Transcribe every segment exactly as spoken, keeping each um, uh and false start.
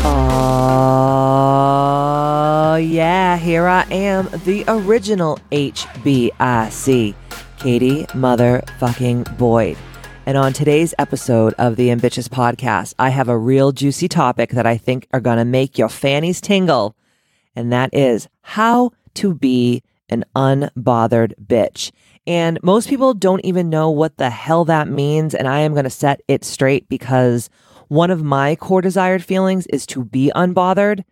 Oh, yeah, here I am, the original H B I C, Katie motherfucking Boyd. And on today's episode of the Ambitchious Podcast, I have a real juicy topic that I think are going to make your fannies tingle. And that is how to be an unbothered bitch. And most people don't even know what the hell that means. And I am going to set it straight because one of my core desired feelings is to be unbothered.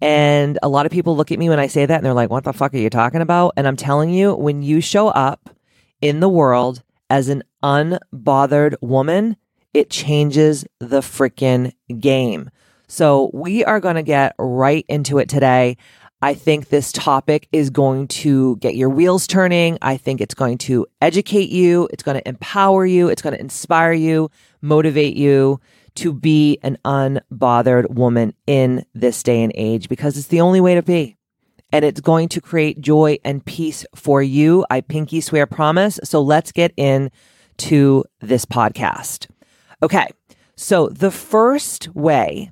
And a lot of people look at me when I say that and they're like, what the fuck are you talking about? And I'm telling you, when you show up in the world as an unbothered woman, it changes the freaking game. So we are going to get right into it today. I think this topic is going to get your wheels turning. I think it's going to educate you. It's going to empower you. It's going to inspire you, motivate you to be an unbothered woman in this day and age, because it's the only way to be. And it's going to create joy and peace for you. I pinky swear promise. So let's get into this podcast. Okay. So the first way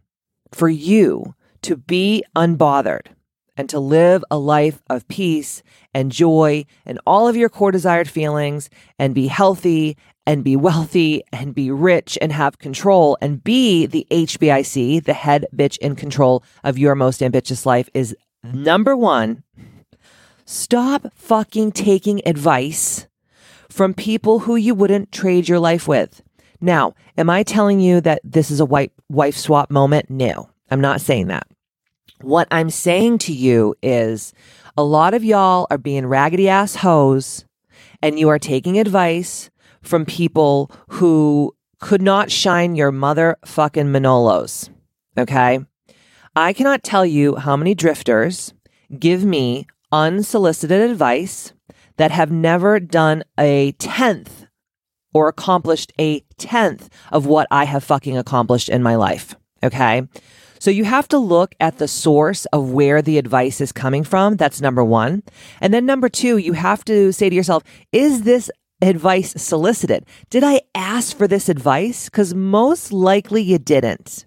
for you to be unbothered and to live a life of peace and joy and all of your core desired feelings and be healthy and be wealthy and be rich and have control and be the H B I C, the head bitch in control of your most ambitious life, is number one, stop fucking taking advice from people who you wouldn't trade your life with. Now, am I telling you that this is a wife, wife swap moment? No, I'm not saying that. What I'm saying to you is a lot of y'all are being raggedy ass hoes and you are taking advice from people who could not shine your motherfucking Manolos, okay? I cannot tell you how many drifters give me unsolicited advice that have never done a tenth or accomplished a tenth of what I have fucking accomplished in my life, okay? So you have to look at the source of where the advice is coming from. That's number one. And then number two, you have to say to yourself, is this advice solicited? Did I ask for this advice? Because most likely you didn't.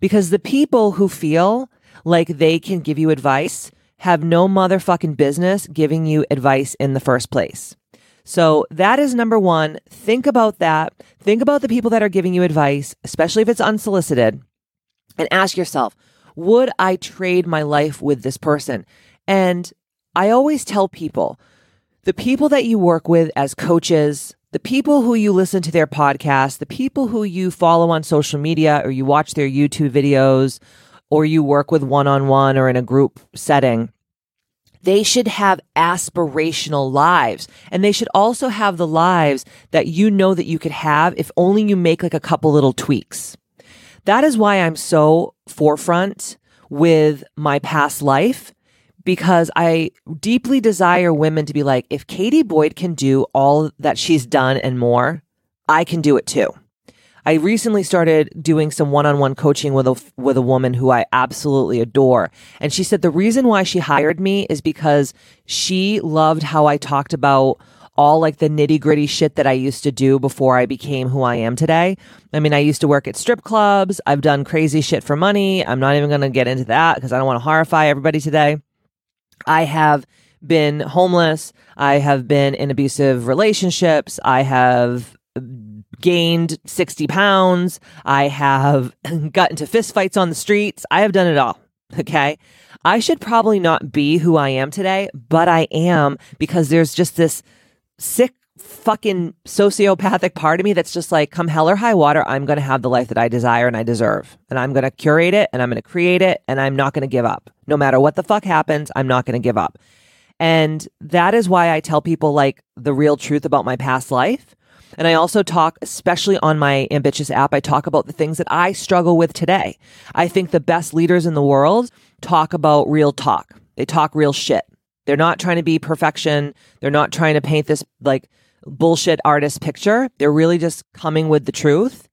Because the people who feel like they can give you advice have no motherfucking business giving you advice in the first place. So that is number one. Think about that. Think about the people that are giving you advice, especially if it's unsolicited, and ask yourself, would I trade my life with this person? And I always tell people, the people that you work with as coaches, the people who you listen to their podcasts, the people who you follow on social media or you watch their YouTube videos or you work with one-on-one or in a group setting, they should have aspirational lives. And they should also have the lives that you know that you could have if only you make like a couple little tweaks. That is why I'm so forefront with my past life, because I deeply desire women to be like, if Katie Boyd can do all that she's done and more, I can do it too. I recently started doing some one-on-one coaching with a, with a woman who I absolutely adore. And she said the reason why she hired me is because she loved how I talked about all like the nitty-gritty shit that I used to do before I became who I am today. I mean, I used to work at strip clubs. I've done crazy shit for money. I'm not even going to get into that because I don't want to horrify everybody today. I have been homeless. I have been in abusive relationships. I have gained sixty pounds. I have gotten to fistfights on the streets. I have done it all. Okay. I should probably not be who I am today, but I am, because there's just this sick fucking sociopathic part of me that's just like, come hell or high water, I'm going to have the life that I desire and I deserve. And I'm going to curate it and I'm going to create it and I'm not going to give up. No matter what the fuck happens, I'm not going to give up. And that is why I tell people like the real truth about my past life, And I also talk, especially on my Ambitchious app, I talk about the things that I struggle with today. I think the best leaders in the world talk about real talk. They talk real shit. They're not trying to be perfection. They're not trying to paint this like bullshit artist picture. They're really just coming with the truth.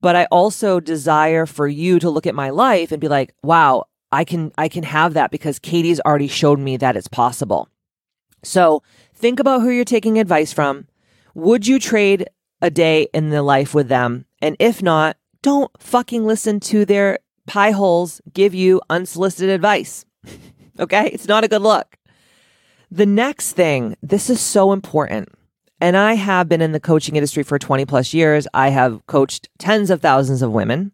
But I also desire for you to look at my life and be like, wow, I can I can have that because Katie's already showed me that it's possible. So think about who you're taking advice from. Would you trade a day in the life with them? And if not, don't fucking listen to their pie holes give you unsolicited advice. Okay? It's not a good look. The next thing, this is so important. And I have been in the coaching industry for twenty plus years. I have coached tens of thousands of women.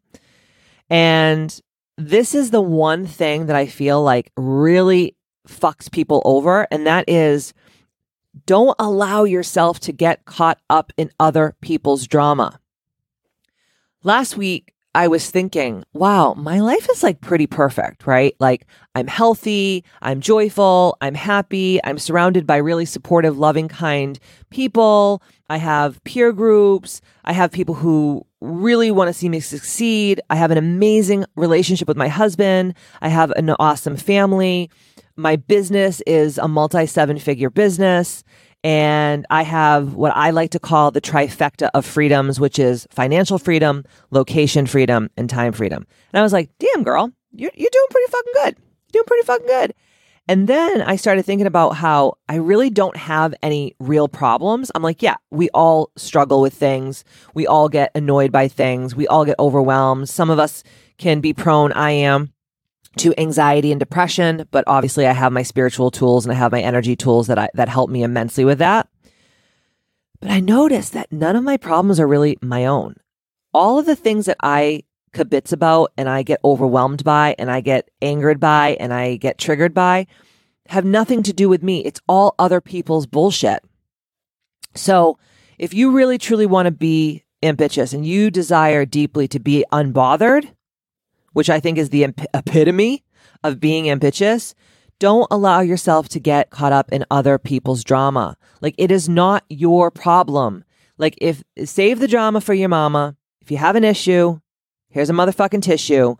And this is the one thing that I feel like really fucks people over. And that is, don't allow yourself to get caught up in other people's drama. Last week, I was thinking, wow, my life is like pretty perfect, right? Like I'm healthy, I'm joyful, I'm happy, I'm surrounded by really supportive, loving, kind people. I have peer groups. I have people who really want to see me succeed. I have an amazing relationship with my husband. I have an awesome family. My business is a multi seven figure business. And I have what I like to call the trifecta of freedoms, which is financial freedom, location freedom, and time freedom. And I was like, damn, girl, you're, you're doing pretty fucking good. You're doing pretty fucking good. And then I started thinking about how I really don't have any real problems. I'm like, yeah, we all struggle with things. We all get annoyed by things. We all get overwhelmed. Some of us can be prone, I am, to anxiety and depression, but obviously I have my spiritual tools and I have my energy tools that I, that help me immensely with that. But I noticed that none of my problems are really my own. All of the things that I kibitz about and I get overwhelmed by and I get angered by and I get triggered by have nothing to do with me. It's all other people's bullshit. So if you really truly want to be ambitious and you desire deeply to be unbothered, which I think is the ep- epitome of being ambitious, don't allow yourself to get caught up in other people's drama. Like it is not your problem. Like if save the drama for your mama. If you have an issue, here's a motherfucking tissue.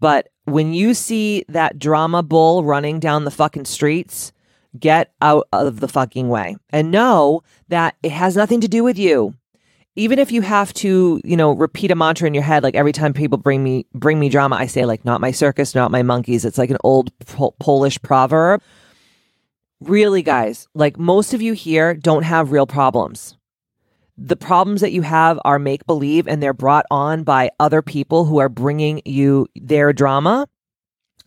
But when you see that drama bull running down the fucking streets, get out of the fucking way and know that it has nothing to do with you. Even if you have to, you know, repeat a mantra in your head, like every time people bring me bring me drama, I say like, not my circus, not my monkeys. It's like an old po- Polish proverb. Really, guys, like most of you here don't have real problems. The problems that you have are make-believe and they're brought on by other people who are bringing you their drama.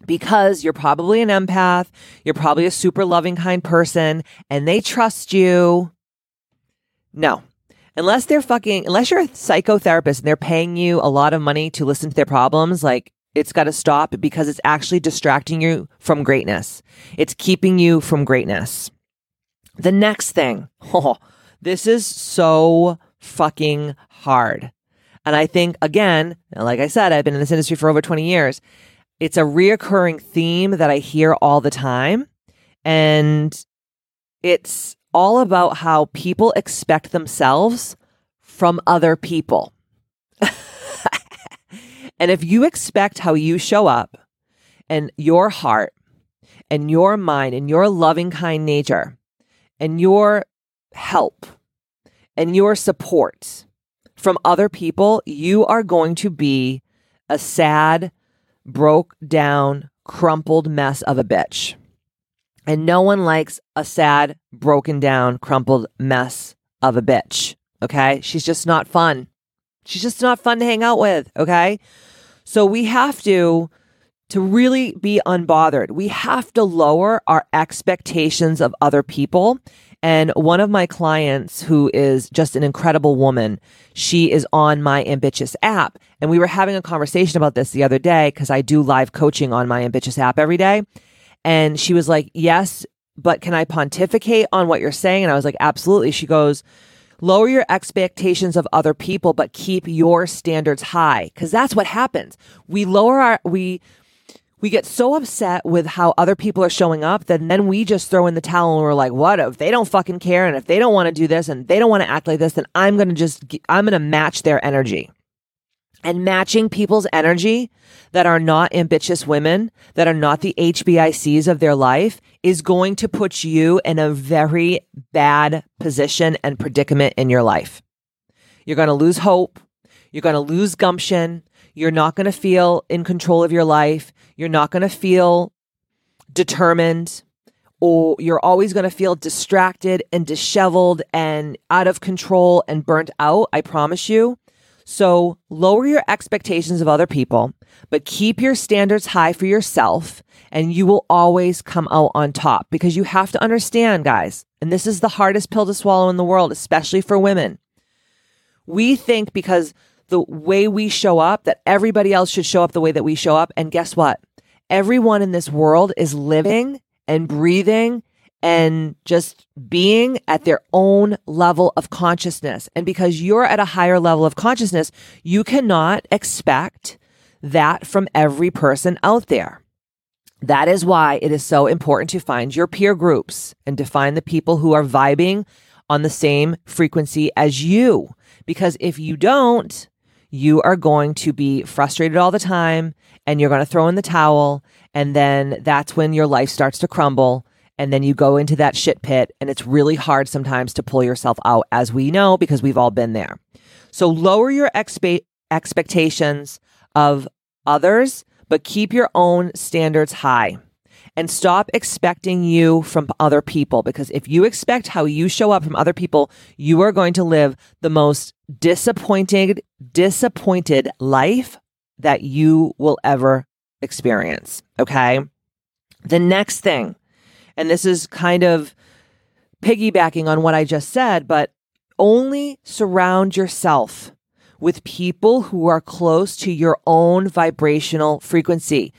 Because you're probably an empath, you're probably a super loving, kind person, and they trust you. No. Unless they're fucking, unless you're a psychotherapist and they're paying you a lot of money to listen to their problems, like it's got to stop because it's actually distracting you from greatness. It's keeping you from greatness. The next thing, oh, this is so fucking hard. And I think, again, like I said, I've been in this industry for over twenty years. It's a reoccurring theme that I hear all the time. And it's all about how people expect themselves from other people. And if you expect how you show up and your heart and your mind and your loving, kind nature and your help and your support from other people, you are going to be a sad, broke down, crumpled mess of a bitch. And no one likes a sad, broken down, crumpled mess of a bitch, okay? She's just not fun. She's just not fun to hang out with, okay? So we have to, to really be unbothered, we have to lower our expectations of other people. And one of my clients who is just an incredible woman, she is on my Ambitchious app. And we were having a conversation about this the other day because I do live coaching on my Ambitchious app every day. And she was like, yes, but can I pontificate on what you're saying? And I was like, absolutely. She goes, lower your expectations of other people, but keep your standards high. Because that's what happens. We lower our, we, we get so upset with how other people are showing up that then we just throw in the towel and we're like, what if they don't fucking care? And if they don't want to do this and they don't want to act like this, then I'm going to just, I'm going to match their energy. And matching people's energy that are not ambitious women, that are not the H B I Cs of their life, is going to put you in a very bad position and predicament in your life. You're going to lose hope. You're going to lose gumption. You're not going to feel in control of your life. You're not going to feel determined, or you're always going to feel distracted and disheveled and out of control and burnt out, I promise you. So lower your expectations of other people, but keep your standards high for yourself, and you will always come out on top, because you have to understand, guys, and this is the hardest pill to swallow in the world, especially for women. We think because the way we show up that everybody else should show up the way that we show up. And guess what? Everyone in this world is living and breathing and just being at their own level of consciousness. And because you're at a higher level of consciousness, you cannot expect that from every person out there. That is why it is so important to find your peer groups and to find the people who are vibing on the same frequency as you. Because if you don't, you are going to be frustrated all the time, and you're going to throw in the towel, and then that's when your life starts to crumble. And then you go into that shit pit, and it's really hard sometimes to pull yourself out, as we know, because we've all been there. So lower your expe- expectations of others, but keep your own standards high, and stop expecting you from other people. Because if you expect how you show up from other people, you are going to live the most disappointed, disappointed life that you will ever experience. Okay. The next thing, and this is kind of piggybacking on what I just said, but only surround yourself with people who are close to your own vibrational frequency.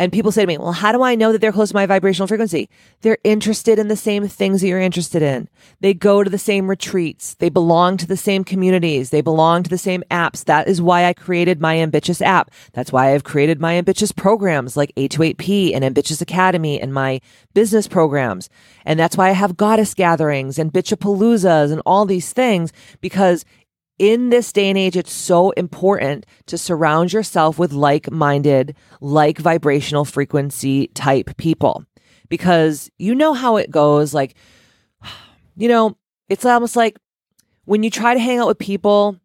And people say to me, well, how do I know that they're close to my vibrational frequency? They're interested in the same things that you're interested in. They go to the same retreats. They belong to the same communities. They belong to the same apps. That is why I created my Ambitchious app. That's why I've created my Ambitchious programs like A twenty-eight P and Ambitchious Academy and my business programs. And that's why I have goddess gatherings and Bitchapaloozas and all these things, because in this day and age, it's so important to surround yourself with like-minded, like vibrational frequency type people, because you know how it goes. Like, you know, it's almost like when you try to hang out with people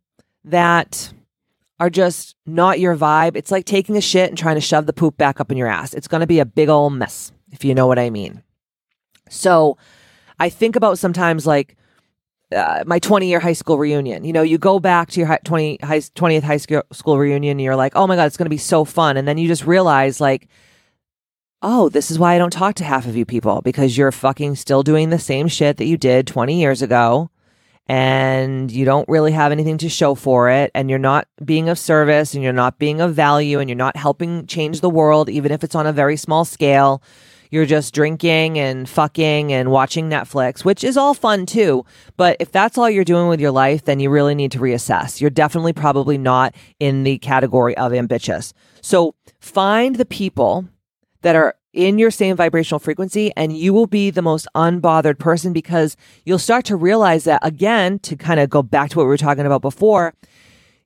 that are just not your vibe, it's like taking a shit and trying to shove the poop back up in your ass. It's going to be a big old mess, if you know what I mean. So I think about sometimes like, Uh, my twenty-year high school reunion. You know, you go back to your high, twenty, high, twentieth high school, school reunion, and you're like, oh my God, it's going to be so fun. And then you just realize like, oh, this is why I don't talk to half of you people, because you're fucking still doing the same shit that you did twenty years ago, and you don't really have anything to show for it, and you're not being of service, and you're not being of value, and you're not helping change the world, even if it's on a very small scale. You're just drinking and fucking and watching Netflix, which is all fun too. But if that's all you're doing with your life, then you really need to reassess. You're definitely probably not in the category of ambitious. So find the people that are in your same vibrational frequency, and you will be the most unbothered person, because you'll start to realize that, again, to kind of go back to what we were talking about before,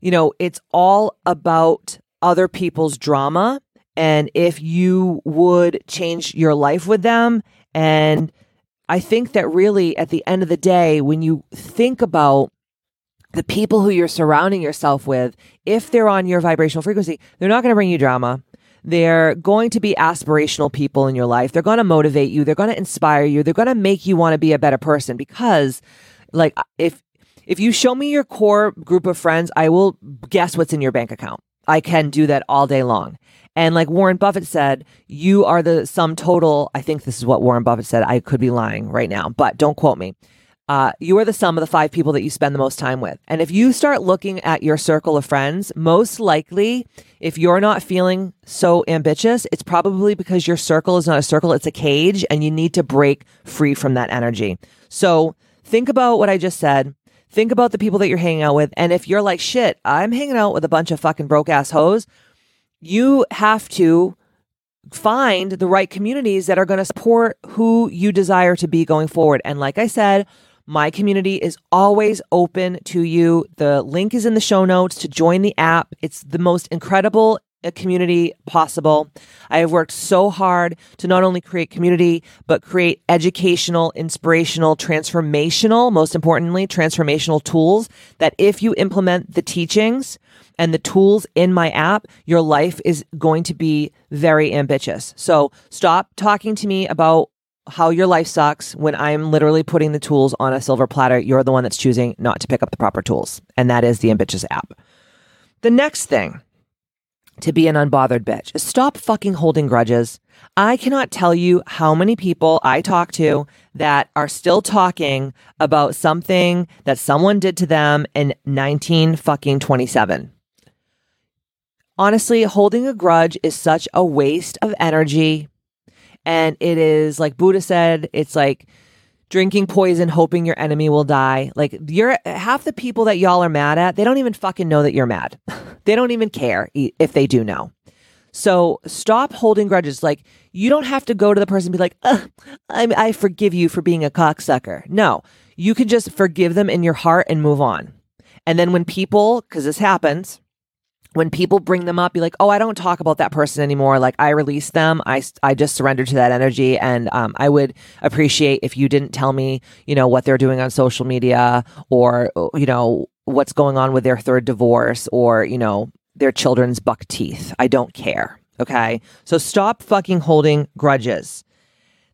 you know, it's all about other people's drama. And if you would change your life with them. And I think that really at the end of the day, when you think about the people who you're surrounding yourself with, if they're on your vibrational frequency, they're not going to bring you drama. They're going to be aspirational people in your life. They're going to motivate you. They're going to inspire you. They're going to make you want to be a better person. Because like if if you show me your core group of friends, I will guess what's in your bank account. I can do that all day long. And like Warren Buffett said, you are the sum total. I think this is what Warren Buffett said. I could be lying right now, but don't quote me. Uh, you are the sum of the five people that you spend the most time with. And if you start looking at your circle of friends, most likely, if you're not feeling so ambitious, it's probably because your circle is not a circle, it's a cage, and you need to break free from that energy. So think about what I just said. Think about the people that you're hanging out with. And if you're like, shit, I'm hanging out with a bunch of fucking broke ass hoes, you have to find the right communities that are going to support who you desire to be going forward. And like I said, my community is always open to you. The link is in the show notes to join the app. It's the most incredible community possible. I have worked so hard to not only create community, but create educational, inspirational, transformational, most importantly, transformational tools that if you implement the teachings and the tools in my app, your life is going to be very ambitious. So stop talking to me about how your life sucks when I'm literally putting the tools on a silver platter. You're the one that's choosing not to pick up the proper tools. And that is the Ambitchious app. The next thing to be an unbothered bitch is stop fucking holding grudges. I cannot tell you how many people I talk to that are still talking about something that someone did to them in nineteen fucking twenty-seven. Honestly, holding a grudge is such a waste of energy. And it is, like Buddha said, it's like drinking poison, hoping your enemy will die. Like you're half the people that y'all are mad at, they don't even fucking know that you're mad. They don't even care if they do know. So stop holding grudges. Like you don't have to go to the person and be like, I, I forgive you for being a cocksucker. No, you can just forgive them in your heart and move on. And then when people, because this happens, when people bring them up, be like, oh, I don't talk about that person anymore. Like I released them. I, I just surrendered to that energy. And um, I would appreciate if you didn't tell me, you know, what they're doing on social media or, you know, what's going on with their third divorce or, you know, their children's buck teeth. I don't care. Okay. So stop fucking holding grudges.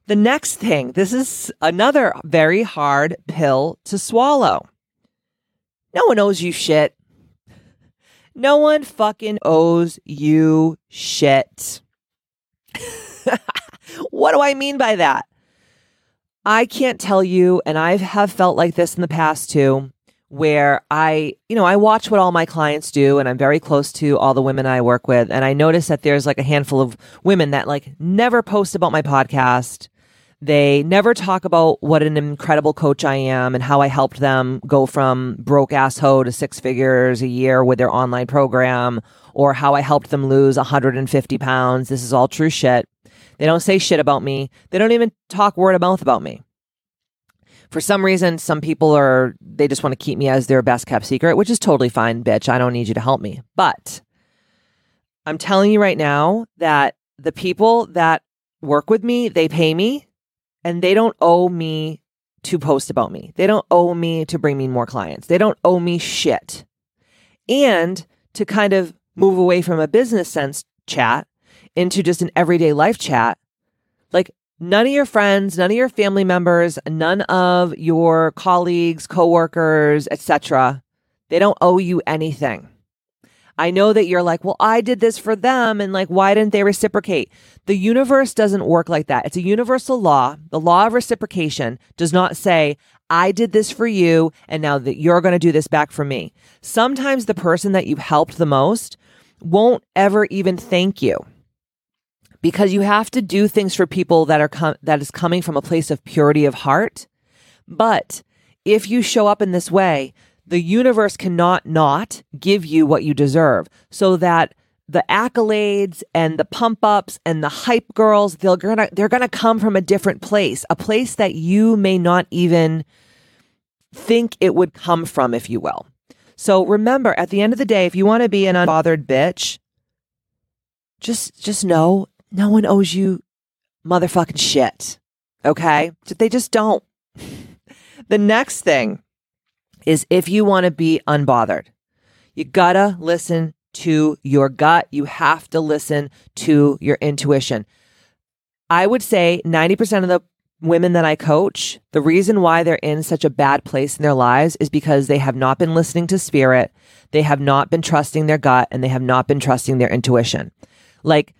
The next thing, this is another very hard pill to swallow. No one owes you shit. No one fucking owes you shit. What do I mean by that? I can't tell you, and I have felt like this in the past too, where I, you know, I watch what all my clients do and I'm very close to all the women I work with. And I notice that there's like a handful of women that like never post about my podcast. They never talk about what an incredible coach I am and how I helped them go from broke asshole to six figures a year with their online program or how I helped them lose one hundred fifty pounds. This is all true shit. They don't say shit about me. They don't even talk word of mouth about me. For some reason, some people are, they just want to keep me as their best kept secret, which is totally fine, bitch. I don't need you to help me. But I'm telling you right now that the people that work with me, they pay me and they don't owe me to post about me. They don't owe me to bring me more clients. They don't owe me shit. And to kind of move away from a business sense chat into just an everyday life chat, like, none of your friends, none of your family members, none of your colleagues, coworkers, et cetera. They don't owe you anything. I know that you're like, well, I did this for them. And like, why didn't they reciprocate? The universe doesn't work like that. It's a universal law. The law of reciprocation does not say, I did this for you. And now that you're going to do this back for me. Sometimes the person that you've helped the most won't ever even thank you. Because you have to do things for people that are com- that is coming from a place of purity of heart. But if you show up in this way, the universe cannot not give you what you deserve, so that the accolades and the pump ups and the hype girls, they're gonna they're gonna come from a different place, a place that you may not even think it would come from, if you will. So remember, at the end of the day, if you want to be an unbothered bitch, just just know. No one owes you motherfucking shit, okay? They just don't. The next thing is if you want to be unbothered, you gotta listen to your gut. You have to listen to your intuition. I would say ninety percent of the women that I coach, the reason why they're in such a bad place in their lives is because they have not been listening to spirit, they have not been trusting their gut, and they have not been trusting their intuition. Like,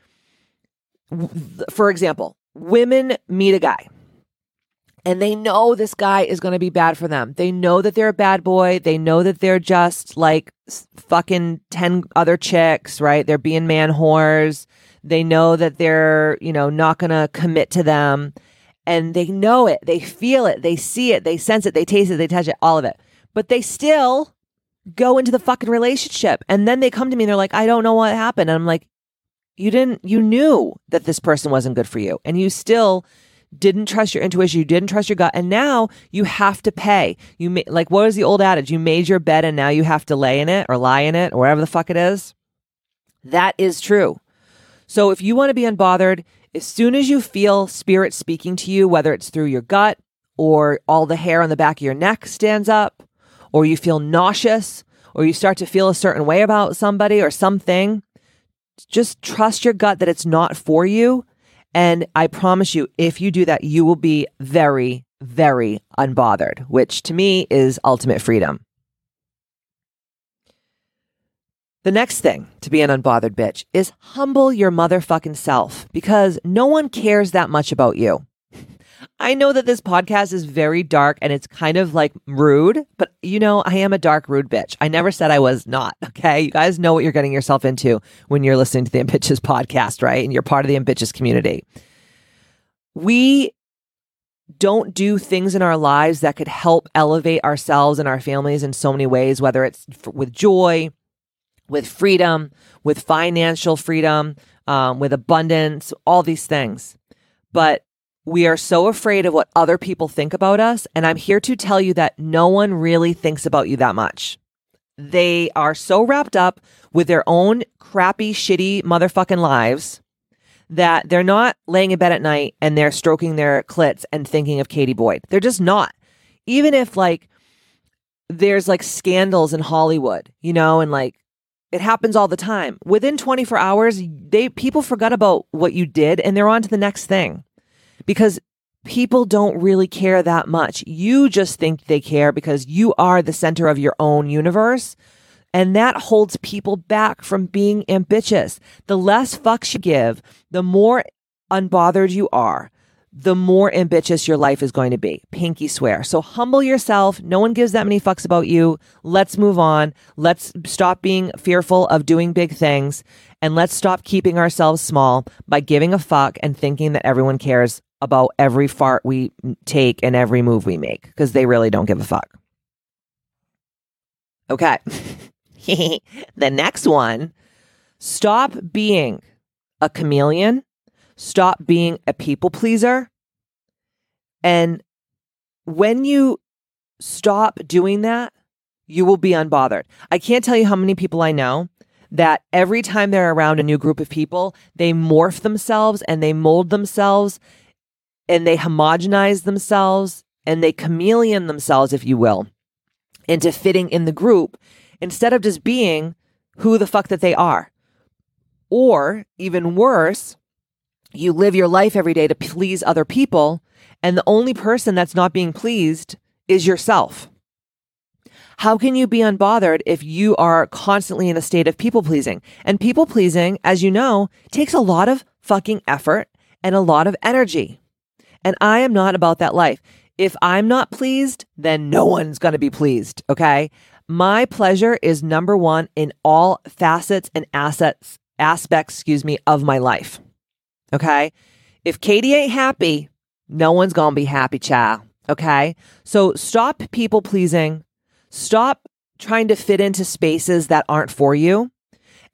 for example, women meet a guy and they know this guy is going to be bad for them. They know that they're a bad boy. They know that they're just like fucking ten other chicks, right? They're being man whores. They know that they're, you know, not going to commit to them. And they know it. They feel it. They see it. They sense it. They taste it. They touch it. All of it. But they still go into the fucking relationship. And then they come to me and they're like, I don't know what happened. And I'm like, You didn't, you knew that this person wasn't good for you, and you still didn't trust your intuition. You didn't trust your gut. And now you have to pay. You ma- like, what is the old adage? You made your bed and now you have to lay in it or lie in it or whatever the fuck it is. That is true. So if you want to be unbothered, as soon as you feel spirit speaking to you, whether it's through your gut or all the hair on the back of your neck stands up, or you feel nauseous, or you start to feel a certain way about somebody or something, just trust your gut that it's not for you. And I promise you, if you do that, you will be very, very unbothered, which to me is ultimate freedom. The next thing to be an unbothered bitch is humble your motherfucking self, because no one cares that much about you. I know that this podcast is very dark and it's kind of like rude, but you know, I am a dark, rude bitch. I never said I was not, okay? You guys know what you're getting yourself into when you're listening to the Ambitchious podcast, right? And you're part of the Ambitchious community. We don't do things in our lives that could help elevate ourselves and our families in so many ways, whether it's with joy, with freedom, with financial freedom, um, with abundance, all these things. But we are so afraid of what other people think about us. And I'm here to tell you that no one really thinks about you that much. They are so wrapped up with their own crappy, shitty motherfucking lives that they're not laying in bed at night and they're stroking their clits and thinking of Katie Boyd. They're just not. Even if like there's like scandals in Hollywood, you know, and like, it happens all the time. Within twenty-four hours, they people forgot about what you did and they're on to the next thing, because people don't really care that much. You just think they care because you are the center of your own universe, and that holds people back from being ambitious. The less fucks you give, the more unbothered you are, the more ambitious your life is going to be. Pinky swear. So humble yourself. No one gives that many fucks about you. Let's move on. Let's stop being fearful of doing big things. And let's stop keeping ourselves small by giving a fuck and thinking that everyone cares about every fart we take and every move we make, because they really don't give a fuck. Okay. The next one, stop being a chameleon. Stop being a people pleaser. And when you stop doing that, you will be unbothered. I can't tell you how many people I know that every time they're around a new group of people, they morph themselves and they mold themselves and they homogenize themselves and they chameleon themselves, if you will, into fitting in the group instead of just being who the fuck that they are. Or even worse, you live your life every day to please other people, and the only person that's not being pleased is yourself. How can you be unbothered if you are constantly in a state of people pleasing? And people pleasing, as you know, takes a lot of fucking effort and a lot of energy. And I am not about that life. If I'm not pleased, then no one's going to be pleased, okay? My pleasure is number one in all facets and assets, aspects, excuse me, of my life. Okay. If Katie ain't happy, no one's going to be happy, child. Okay. So stop people pleasing. Stop trying to fit into spaces that aren't for you.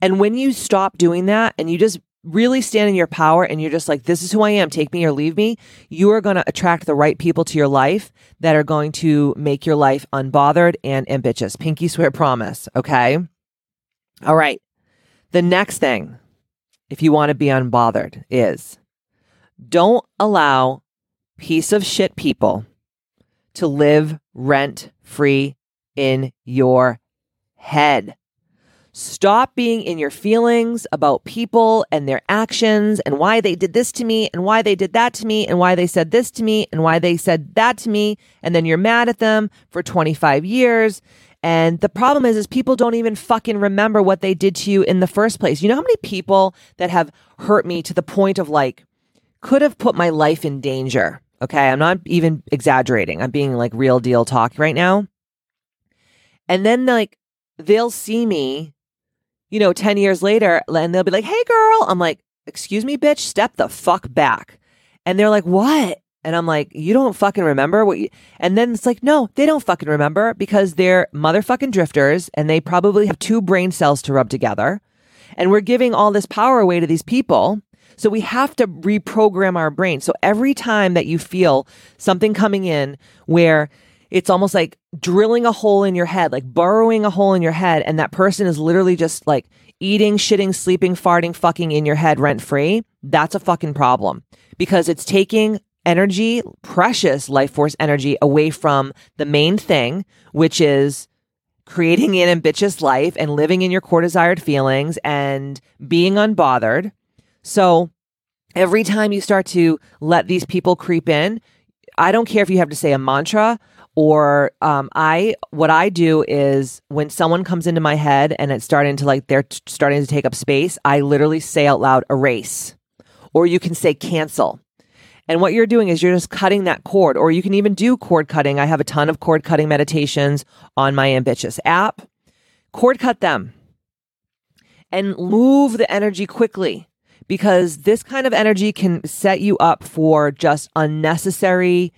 And when you stop doing that and you just really stand in your power and you're just like, this is who I am, take me or leave me, you are going to attract the right people to your life that are going to make your life unbothered and ambitious. Pinky swear promise. Okay. All right. The next thing, if you want to be unbothered, is don't allow piece of shit people to live rent free in your head. Stop being in your feelings about people and their actions and why they did this to me and why they did that to me and why they said this to me and why they said that to me. And then you're mad at them for twenty-five years. And the problem is, is people don't even fucking remember what they did to you in the first place. You know how many people that have hurt me to the point of like, could have put my life in danger. Okay. I'm not even exaggerating. I'm being like real deal talk right now. And then like, they'll see me, you know, ten years later and they'll be like, hey girl. I'm like, excuse me, bitch, step the fuck back. And they're like, what? And I'm like, you don't fucking remember what you... And then it's like, no, they don't fucking remember because they're motherfucking drifters and they probably have two brain cells to rub together. And we're giving all this power away to these people. So we have to reprogram our brain. So every time that you feel something coming in where it's almost like drilling a hole in your head, like burrowing a hole in your head, and that person is literally just like eating, shitting, sleeping, farting, fucking in your head rent free, that's a fucking problem, because it's taking energy, precious life force energy, away from the main thing, which is creating an ambitious life and living in your core desired feelings and being unbothered. So every time you start to let these people creep in, I don't care if you have to say a mantra or um, I, what I do is when someone comes into my head and it's starting to like, they're t- starting to take up space, I literally say out loud, erase, or you can say cancel. And what you're doing is you're just cutting that cord, or you can even do cord cutting. I have a ton of cord cutting meditations on my Ambitchious app. Cord cut them and move the energy quickly, because this kind of energy can set you up for just unnecessary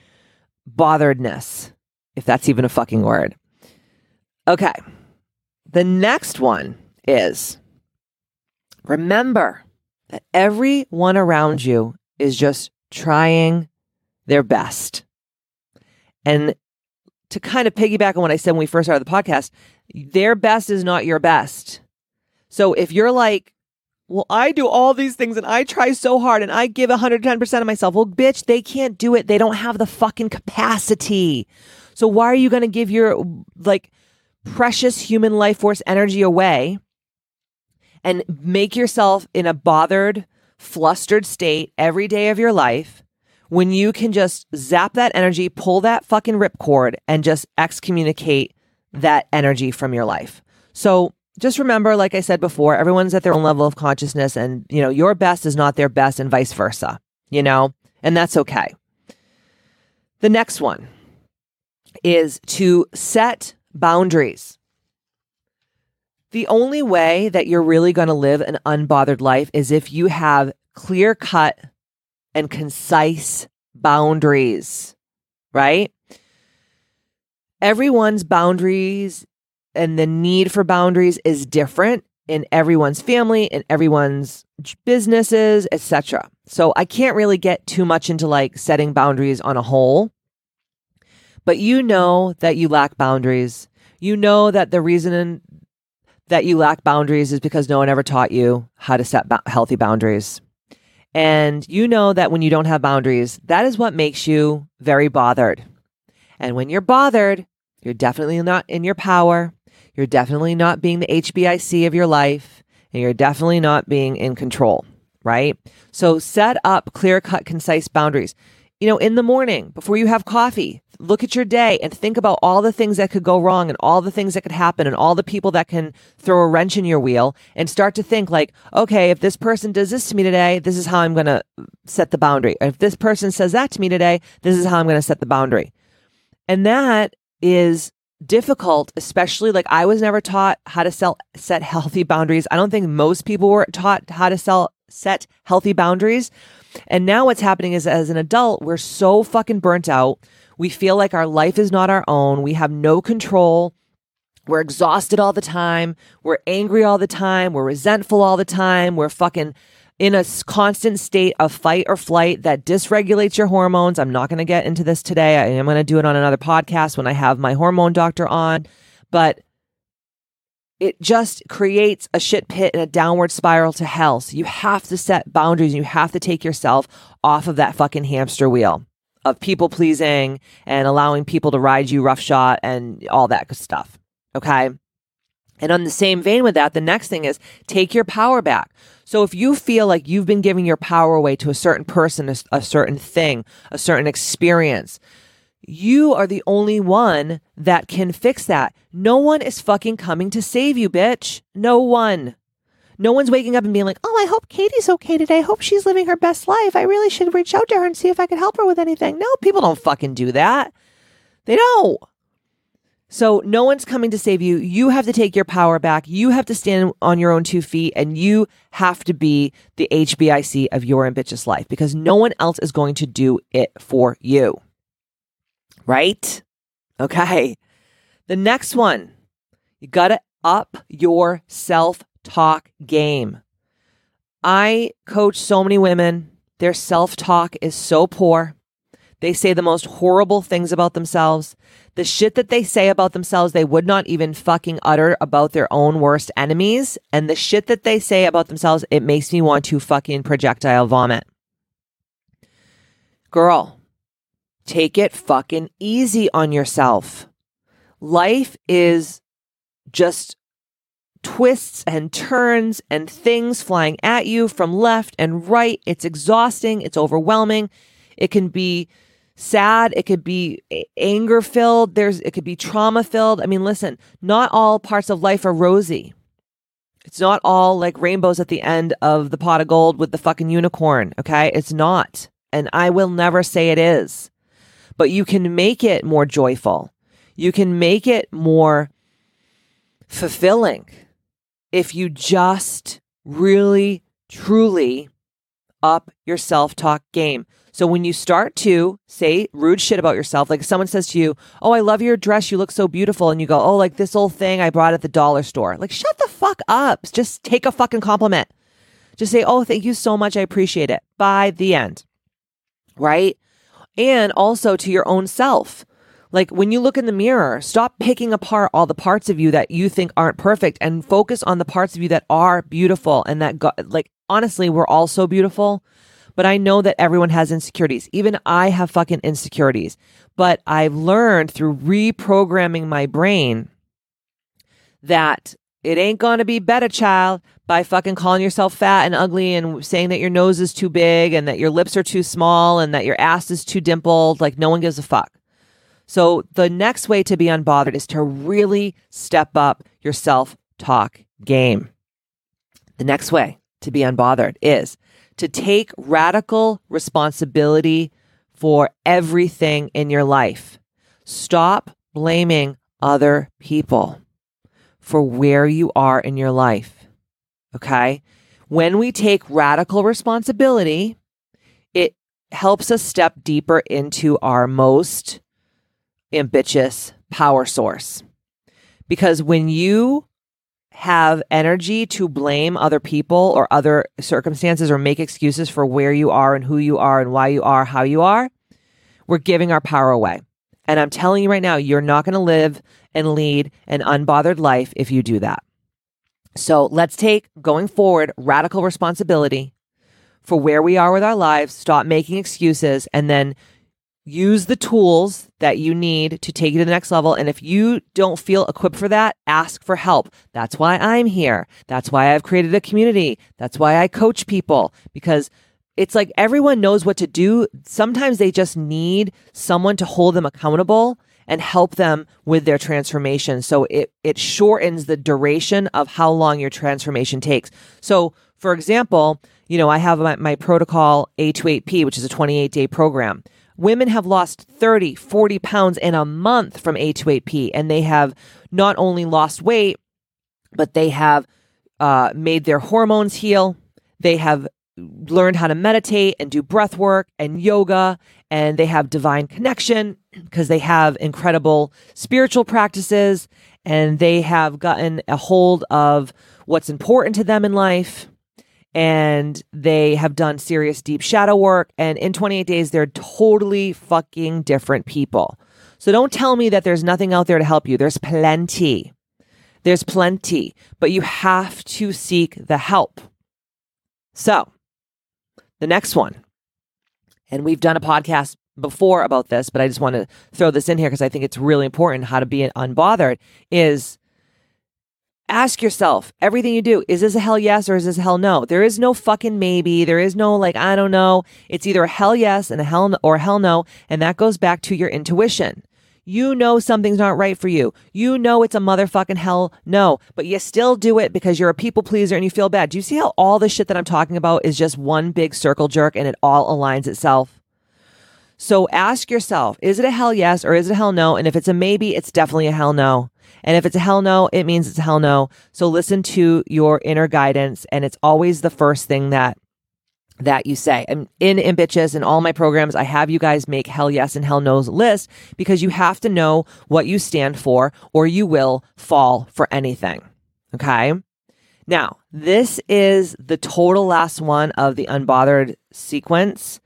botheredness, if that's even a fucking word. Okay. The next one is, remember that everyone around you is just trying their best. And to kind of piggyback on what I said when we first started the podcast, their best is not your best. So if you're like, well, I do all these things and I try so hard and I give one hundred ten percent of myself. Well, bitch, they can't do it. They don't have the fucking capacity. So why are you going to give your like precious human life force energy away and make yourself in a bothered, flustered state every day of your life when you can just zap that energy, pull that fucking ripcord, and just excommunicate that energy from your life? So just remember, like I said before, everyone's at their own level of consciousness, and, you know, your best is not their best, and vice versa, you know, and that's okay. The next one is to set boundaries. The only way that you're really going to live an unbothered life is if you have clear-cut and concise boundaries, right? Everyone's boundaries and the need for boundaries is different in everyone's family, in everyone's businesses, et cetera. So I can't really get too much into like setting boundaries on a whole, but you know that you lack boundaries. You know that the reason that you lack boundaries is because no one ever taught you how to set ba- healthy boundaries. And you know that when you don't have boundaries, that is what makes you very bothered. And when you're bothered, you're definitely not in your power. You're definitely not being the H B I C of your life, and you're definitely not being in control, right? So set up clear-cut, concise boundaries. You know, in the morning, before you have coffee, look at your day and think about all the things that could go wrong and all the things that could happen and all the people that can throw a wrench in your wheel, and start to think like, okay, if this person does this to me today, this is how I'm going to set the boundary. If this person says that to me today, this is how I'm going to set the boundary. And that is difficult, especially like I was never taught how to sell, set healthy boundaries. I don't think most people were taught how to sell, set healthy boundaries. And now what's happening is, as an adult, we're so fucking burnt out. We feel like our life is not our own. We have no control. We're exhausted all the time. We're angry all the time. We're resentful all the time. We're fucking in a constant state of fight or flight that dysregulates your hormones. I'm not going to get into this today. I am going to do it on another podcast when I have my hormone doctor on. But it just creates a shit pit and a downward spiral to hell. So you have to set boundaries. You have to take yourself off of that fucking hamster wheel of people pleasing and allowing people to ride you roughshod and all that good stuff. Okay? And on the same vein with that, the next thing is take your power back. So if you feel like you've been giving your power away to a certain person, a, a certain thing, a certain experience, you are the only one that can fix that. No one is fucking coming to save you, bitch. No one. No one's waking up and being like, oh, I hope Katie's okay today. I hope she's living her best life. I really should reach out to her and see if I could help her with anything. No, people don't fucking do that. They don't. So no one's coming to save you. You have to take your power back. You have to stand on your own two feet, and you have to be the H B I C of your ambitious life, because no one else is going to do it for you. Right? Okay. The next one, you got to up your self self-talk game. I coach so many women. Their self-talk is so poor. They say the most horrible things about themselves. The shit that they say about themselves, they would not even fucking utter about their own worst enemies. And the shit that they say about themselves, it makes me want to fucking projectile vomit. Girl, take it fucking easy on yourself. Life is just twists and turns and things flying at you from left and right. It's exhausting. It's overwhelming. It can be sad. It could be anger filled. There's, it could be trauma filled. I mean, listen, not all parts of life are rosy. It's not all like rainbows at the end of the pot of gold with the fucking unicorn. Okay. It's not. And I will never say it is, but you can make it more joyful. You can make it more fulfilling if you just really, truly up your self-talk game. So when you start to say rude shit about yourself, like someone says to you, oh, I love your dress. You look so beautiful. And you go, oh, like this old thing I bought at the dollar store. Like, shut the fuck up. Just take a fucking compliment. Just say, oh, thank you so much. I appreciate it. By the end. Right? And also to your own self. Like when you look in the mirror, stop picking apart all the parts of you that you think aren't perfect and focus on the parts of you that are beautiful. And that, go- like, honestly, we're all so beautiful. But I know that everyone has insecurities. Even I have fucking insecurities. But I've learned through reprogramming my brain that it ain't gonna be better, child, by fucking calling yourself fat and ugly and saying that your nose is too big and that your lips are too small and that your ass is too dimpled. Like, no one gives a fuck. So the next way to be unbothered is to really step up your self-talk game. The next way to be unbothered is to take radical responsibility for everything in your life. Stop blaming other people for where you are in your life, okay? When we take radical responsibility, it helps us step deeper into our most ambitious power source. Because when you have energy to blame other people or other circumstances or make excuses for where you are and who you are and why you are, how you are, we're giving our power away. And I'm telling you right now, you're not going to live and lead an unbothered life if you do that. So let's take, going forward, radical responsibility for where we are with our lives, stop making excuses, and then use the tools that you need to take you to the next level. And if you don't feel equipped for that, ask for help. That's why I'm here. That's why I've created a community. That's why I coach people, because it's like everyone knows what to do. Sometimes they just need someone to hold them accountable and help them with their transformation. So it, it shortens the duration of how long your transformation takes. So for example, you know, I have my, my protocol A twenty-eight P, which is a twenty-eight day program. Women have lost thirty, forty pounds in a month from A twenty-eight P, and they have not only lost weight, but they have uh, made their hormones heal. They have learned how to meditate and do breath work and yoga, and they have divine connection because they have incredible spiritual practices, and they have gotten a hold of what's important to them in life. And they have done serious deep shadow work. And in twenty-eight days, they're totally fucking different people. So don't tell me that there's nothing out there to help you. There's plenty. There's plenty. But you have to seek the help. So the next one, and we've done a podcast before about this, but I just want to throw this in here because I think it's really important, how to be unbothered, is ask yourself, everything you do, is this a hell yes or is this a hell no? There is no fucking maybe. There is no like, I don't know. It's either a hell yes and a hell no, or a hell no. And that goes back to your intuition. You know something's not right for you. You know it's a motherfucking hell no, but you still do it because you're a people pleaser and you feel bad. Do you see how all the shit that I'm talking about is just one big circle jerk and it all aligns itself? So ask yourself, is it a hell yes or is it a hell no? And if it's a maybe, it's definitely a hell no. And if it's a hell no, it means it's a hell no. So listen to your inner guidance. And it's always the first thing that that you say. And in Ambitchious and all my programs, I have you guys make hell yes and hell no's list because you have to know what you stand for or you will fall for anything. Okay? Now, this is the total last one of the unbothered sequence.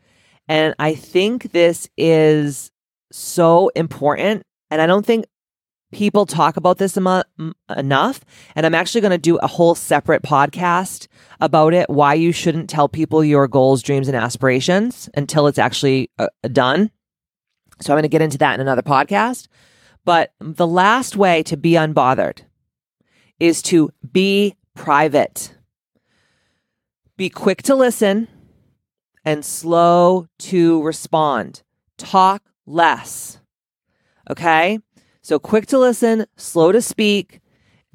And I think this is so important. And I don't think people talk about this em- enough. And I'm actually going to do a whole separate podcast about it, why you shouldn't tell people your goals, dreams, and aspirations until it's actually uh, done. So I'm going to get into that in another podcast. But the last way to be unbothered is to be private. Be quick to listen and slow to respond. Talk less. Okay? So quick to listen, slow to speak,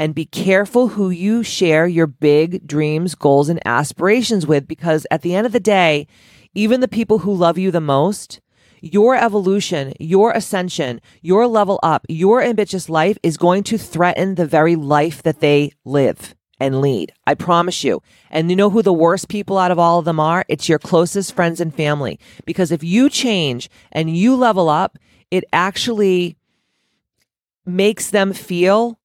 and be careful who you share your big dreams, goals, and aspirations with, because at the end of the day, even the people who love you the most, your evolution, your ascension, your level up, your ambitious life is going to threaten the very life that they live and lead. I promise you. And you know who the worst people out of all of them are? It's your closest friends and family. Because if you change and you level up, it actually makes them feel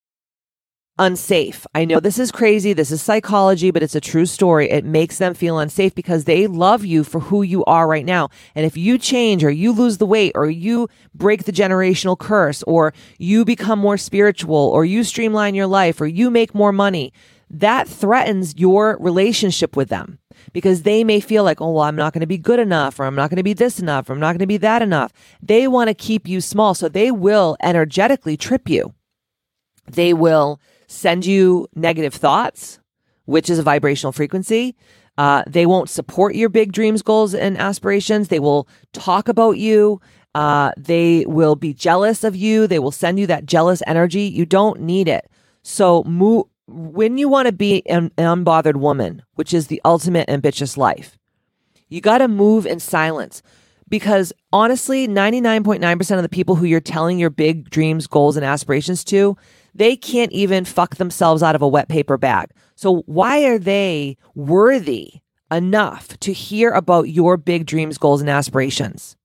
unsafe. I know this is crazy. This is psychology, but it's a true story. It makes them feel unsafe because they love you for who you are right now. And if you change or you lose the weight or you break the generational curse or you become more spiritual or you streamline your life or you make more money, that threatens your relationship with them because they may feel like, oh, well, I'm not going to be good enough, or I'm not going to be this enough, or I'm not going to be that enough. They want to keep you small. So they will energetically trip you. They will send you negative thoughts, which is a vibrational frequency. Uh, they won't support your big dreams, goals, and aspirations. They will talk about you. Uh, they will be jealous of you. They will send you that jealous energy. You don't need it. So mo- when you want to be an, an unbothered woman, which is the ultimate ambitious life, you got to move in silence. Because honestly, ninety-nine point nine percent of the people who you're telling your big dreams, goals, and aspirations to, they can't even fuck themselves out of a wet paper bag. So why are they worthy enough to hear about your big dreams, goals, and aspirations?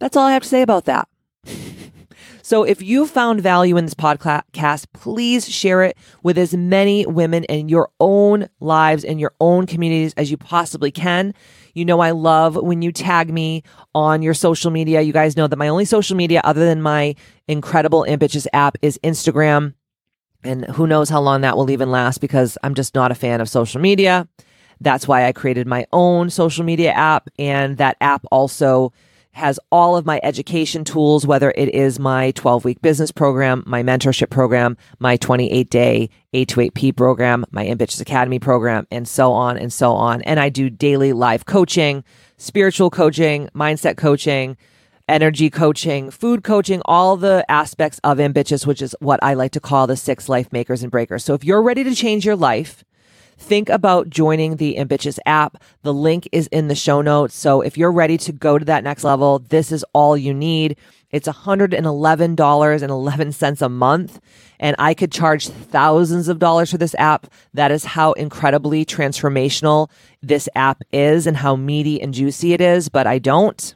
That's all I have to say about that. So if you found value in this podcast, please share it with as many women in your own lives and your own communities as you possibly can. You know, I love when you tag me on your social media. You guys know that my only social media other than my incredible Ambitchious app is Instagram. And who knows how long that will even last because I'm just not a fan of social media. That's why I created my own social media app. And that app also has all of my education tools, whether it is my twelve-week business program, my mentorship program, my twenty-eight-day A twenty-eight P program, my Ambitchious Academy program, and so on and so on. And I do daily live coaching, spiritual coaching, mindset coaching, energy coaching, food coaching, all the aspects of Ambitchious, which is what I like to call the six life makers and breakers. So if you're ready to change your life, think about joining the Ambitchious app. The link is in the show notes. So if you're ready to go to that next level, this is all you need. It's one hundred eleven dollars and eleven cents a month. And I could charge thousands of dollars for this app. That is how incredibly transformational this app is and how meaty and juicy it is, but I don't.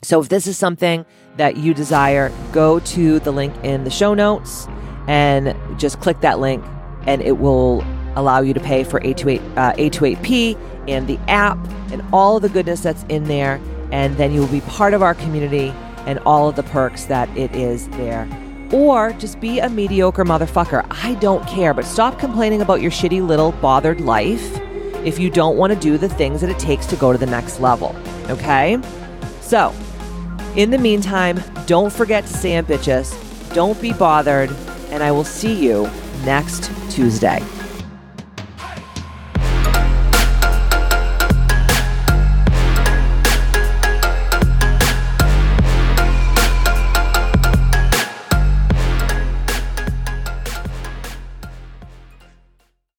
So if this is something that you desire, go to the link in the show notes and just click that link and it will allow you to pay for A twenty-eight, uh, A twenty-eight P and the app and all of the goodness that's in there. And then you will be part of our community and all of the perks that it is there. Or just be a mediocre motherfucker. I don't care, but stop complaining about your shitty little bothered life if you don't want to do the things that it takes to go to the next level. Okay? So in the meantime, don't forget to stay ambitious. Don't be bothered. And I will see you next Tuesday.